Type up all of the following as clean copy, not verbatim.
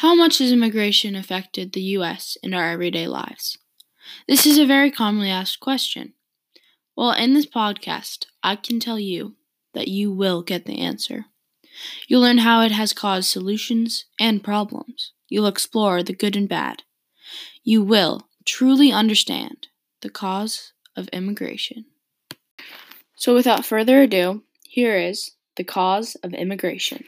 How much has immigration affected the U.S. in our everyday lives? This is a very commonly asked question. Well, in this podcast, I can tell you that you will get the answer. You'll learn how it has caused solutions and problems. You'll explore the good and bad. You will truly understand the cause of immigration. So without further ado, here is the cause of immigration.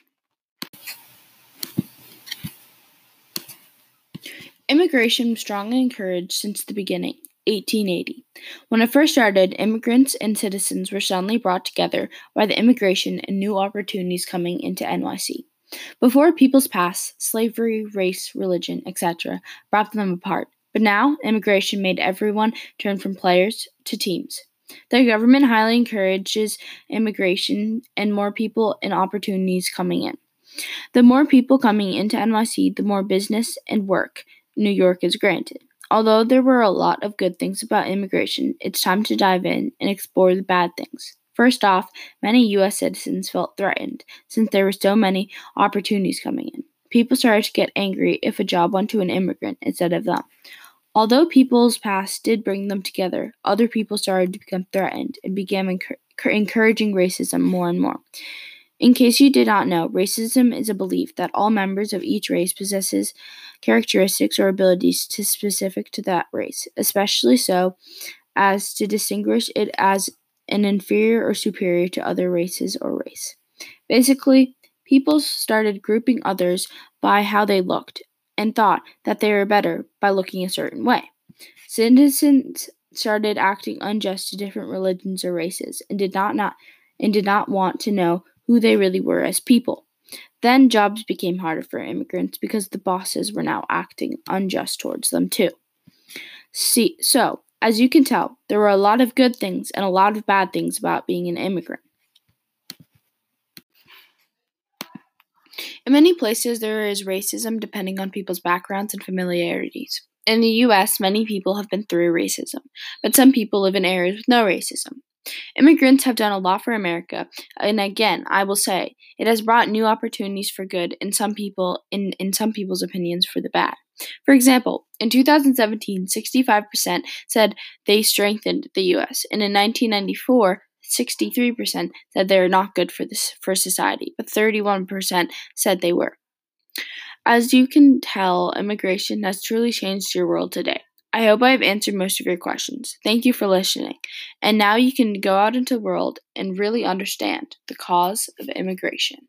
Immigration was strongly encouraged since the beginning, 1880. When it first started, immigrants and citizens were suddenly brought together by the immigration and new opportunities coming into NYC. Before, people's past, slavery, race, religion, etc., brought them apart. But now, immigration made everyone turn from players to teams. The government highly encourages immigration and more people and opportunities coming in. The more people coming into NYC, the more business and work New York is granted. Although there were a lot of good things about immigration, it's time to dive in and explore the bad things. First off, many U.S. citizens felt threatened since there were so many opportunities coming in. People started to get angry if a job went to an immigrant instead of them. Although people's past did bring them together, other people started to become threatened and began encouraging racism more and more. In case you did not know, racism is a belief that all members of each race possesses characteristics or abilities specific to that race, especially so as to distinguish it as an inferior or superior to other races or race. Basically, people started grouping others by how they looked and thought that they were better by looking a certain way. Citizens started acting unjust to different religions or races and did not want to know who they really were as people. Then jobs became harder for immigrants because the bosses were now acting unjust towards them too. So, as you can tell, there were a lot of good things and a lot of bad things about being an immigrant. In many places, there is racism depending on people's backgrounds and familiarities. In the U.S., many people have been through racism, but some people live in areas with no racism. Immigrants have done a lot for America, and again, I will say, it has brought new opportunities for good and some people, in some people's opinions, for the bad. For example, in 2017, 65% said they strengthened the U.S., and in 1994, 63% said they are not good for society, but 31% said they were. As you can tell, immigration has truly changed your world today. I hope I have answered most of your questions. Thank you for listening. And now you can go out into the world and really understand the cause of immigration.